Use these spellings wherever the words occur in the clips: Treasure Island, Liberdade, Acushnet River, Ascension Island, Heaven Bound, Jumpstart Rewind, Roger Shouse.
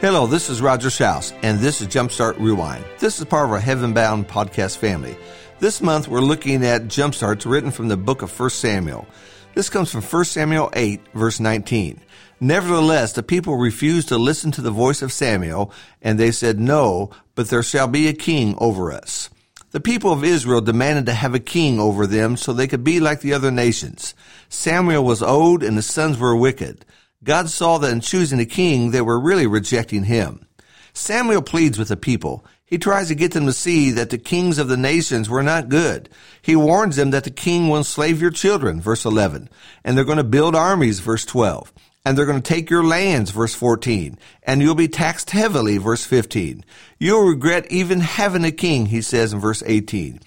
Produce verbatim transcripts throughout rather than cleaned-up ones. Hello, this is Roger Shouse, and this is Jumpstart Rewind. This is part of our Heaven Bound podcast family. This month, we're looking at jumpstarts written from the book of First Samuel. This comes from First Samuel eight, verse nineteen. Nevertheless, the people refused to listen to the voice of Samuel, and they said, "No, but there shall be a king over us." The people of Israel demanded to have a king over them so they could be like the other nations. Samuel was old, and his sons were wicked. God saw that in choosing a king, they were really rejecting him. Samuel pleads with the people. He tries to get them to see that the kings of the nations were not good. He warns them that the king will enslave your children, verse eleven, and they're going to build armies, verse twelve, and they're going to take your lands, verse fourteen, and you'll be taxed heavily, verse fifteen. You'll regret even having a king, he says in verse eighteen.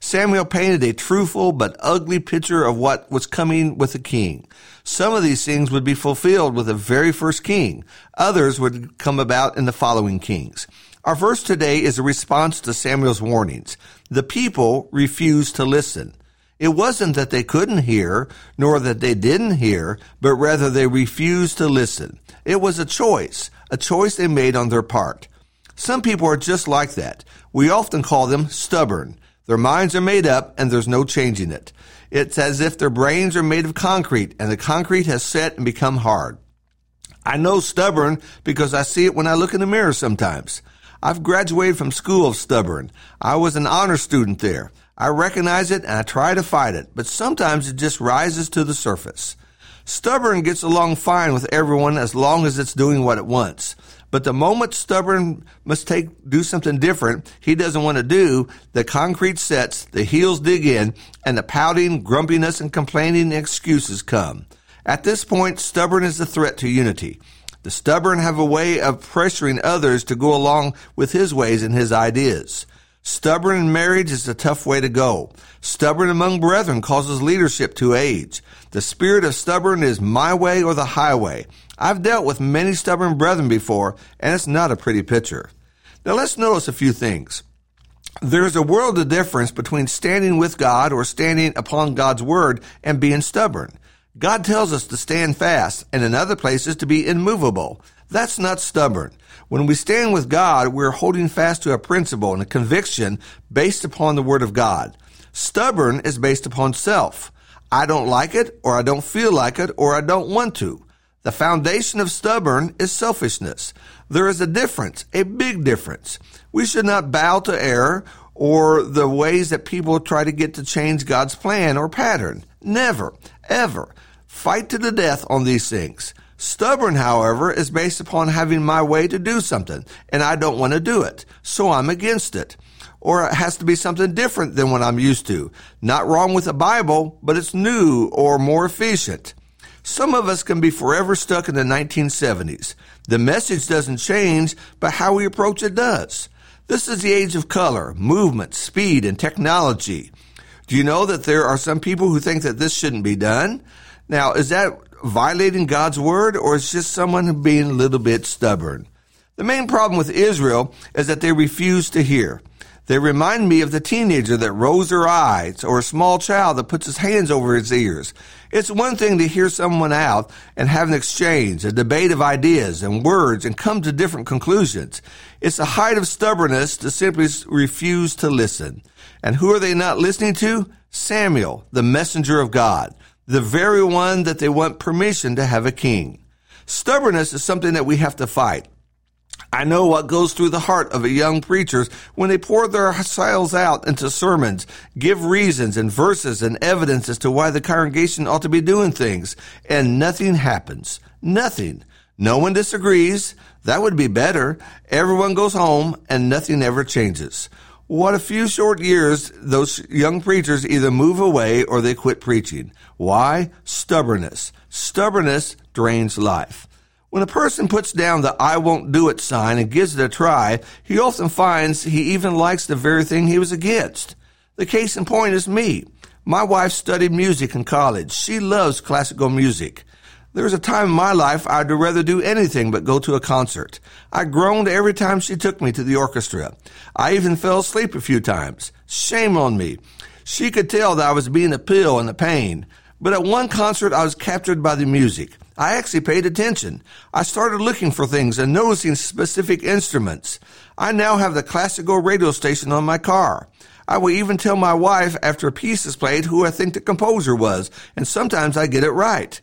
Samuel painted a truthful but ugly picture of what was coming with a king. Some of these things would be fulfilled with the very first king. Others would come about in the following kings. Our verse today is a response to Samuel's warnings. The people refused to listen. It wasn't that they couldn't hear, nor that they didn't hear, but rather they refused to listen. It was a choice, a choice they made on their part. Some people are just like that. We often call them stubborn. Their minds are made up, and there's no changing it. It's as if their brains are made of concrete, and the concrete has set and become hard. I know stubborn because I see it when I look in the mirror sometimes. I've graduated from school of stubborn. I was an honor student there. I recognize it, and I try to fight it, but sometimes it just rises to the surface. Stubborn gets along fine with everyone as long as it's doing what it wants. But the moment stubborn must take do something different he doesn't want to do, the concrete sets, the heels dig in, and the pouting, grumpiness, and complaining excuses come. At this point, stubborn is a threat to unity. The stubborn have a way of pressuring others to go along with his ways and his ideas. Stubborn in marriage is a tough way to go. Stubborn among brethren causes leadership to age. The spirit of stubborn is my way or the highway. I've dealt with many stubborn brethren before, and it's not a pretty picture. Now let's notice a few things. There's a world of difference between standing with God or standing upon God's word and being stubborn. God tells us to stand fast, and in other places to be immovable. That's not stubborn. When we stand with God, we're holding fast to a principle and a conviction based upon the Word of God. Stubborn is based upon self. I don't like it, or I don't feel like it, or I don't want to. The foundation of stubborn is selfishness. There is a difference, a big difference. We should not bow to error or the ways that people try to get to change God's plan or pattern. Never, ever. Fight to the death on these things. Stubborn, however, is based upon having my way to do something, and I don't want to do it, so I'm against it. Or it has to be something different than what I'm used to. Not wrong with the Bible, but it's new or more efficient. Some of us can be forever stuck in the nineteen seventies. The message doesn't change, but how we approach it does. This is the age of color, movement, speed, and technology. Do you know that there are some people who think that this shouldn't be done? Now, is that violating God's word, or is just someone being a little bit stubborn? The main problem with Israel is that they refuse to hear. They remind me of the teenager that rolls their eyes or a small child that puts his hands over his ears. It's one thing to hear someone out and have an exchange, a debate of ideas and words and come to different conclusions. It's the height of stubbornness to simply refuse to listen. And who are they not listening to? Samuel, the messenger of God, the very one that they want permission to have a king. Stubbornness is something that we have to fight. I know what goes through the heart of a young preacher when they pour their souls out into sermons, give reasons and verses and evidence as to why the congregation ought to be doing things, and nothing happens. Nothing. No one disagrees. That would be better. Everyone goes home, and nothing ever changes. What a few short years, those young preachers either move away or they quit preaching. Why? Stubbornness. Stubbornness drains life. When a person puts down the "I won't do it" sign and gives it a try, he often finds he even likes the very thing he was against. The case in point is me. My wife studied music in college. She loves classical music. There was a time in my life I'd rather do anything but go to a concert. I groaned every time she took me to the orchestra. I even fell asleep a few times. Shame on me. She could tell that I was being a pill in the pain. But at one concert, I was captured by the music. I actually paid attention. I started looking for things and noticing specific instruments. I now have the classical radio station on my car. I will even tell my wife after a piece is played who I think the composer was, and sometimes I get it right.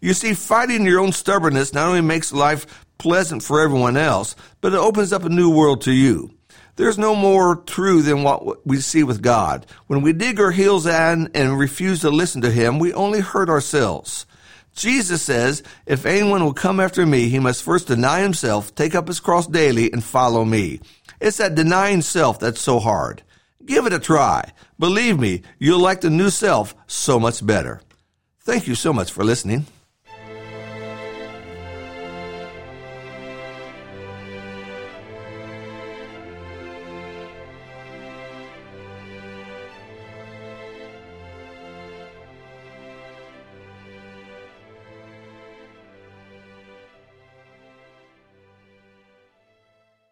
You see, fighting your own stubbornness not only makes life pleasant for everyone else, but it opens up a new world to you. There's no more true than what we see with God. When we dig our heels in and refuse to listen to him, we only hurt ourselves. Jesus says, if anyone will come after me, he must first deny himself, take up his cross daily, and follow me. It's that denying self that's so hard. Give it a try. Believe me, you'll like the new self so much better. Thank you so much for listening.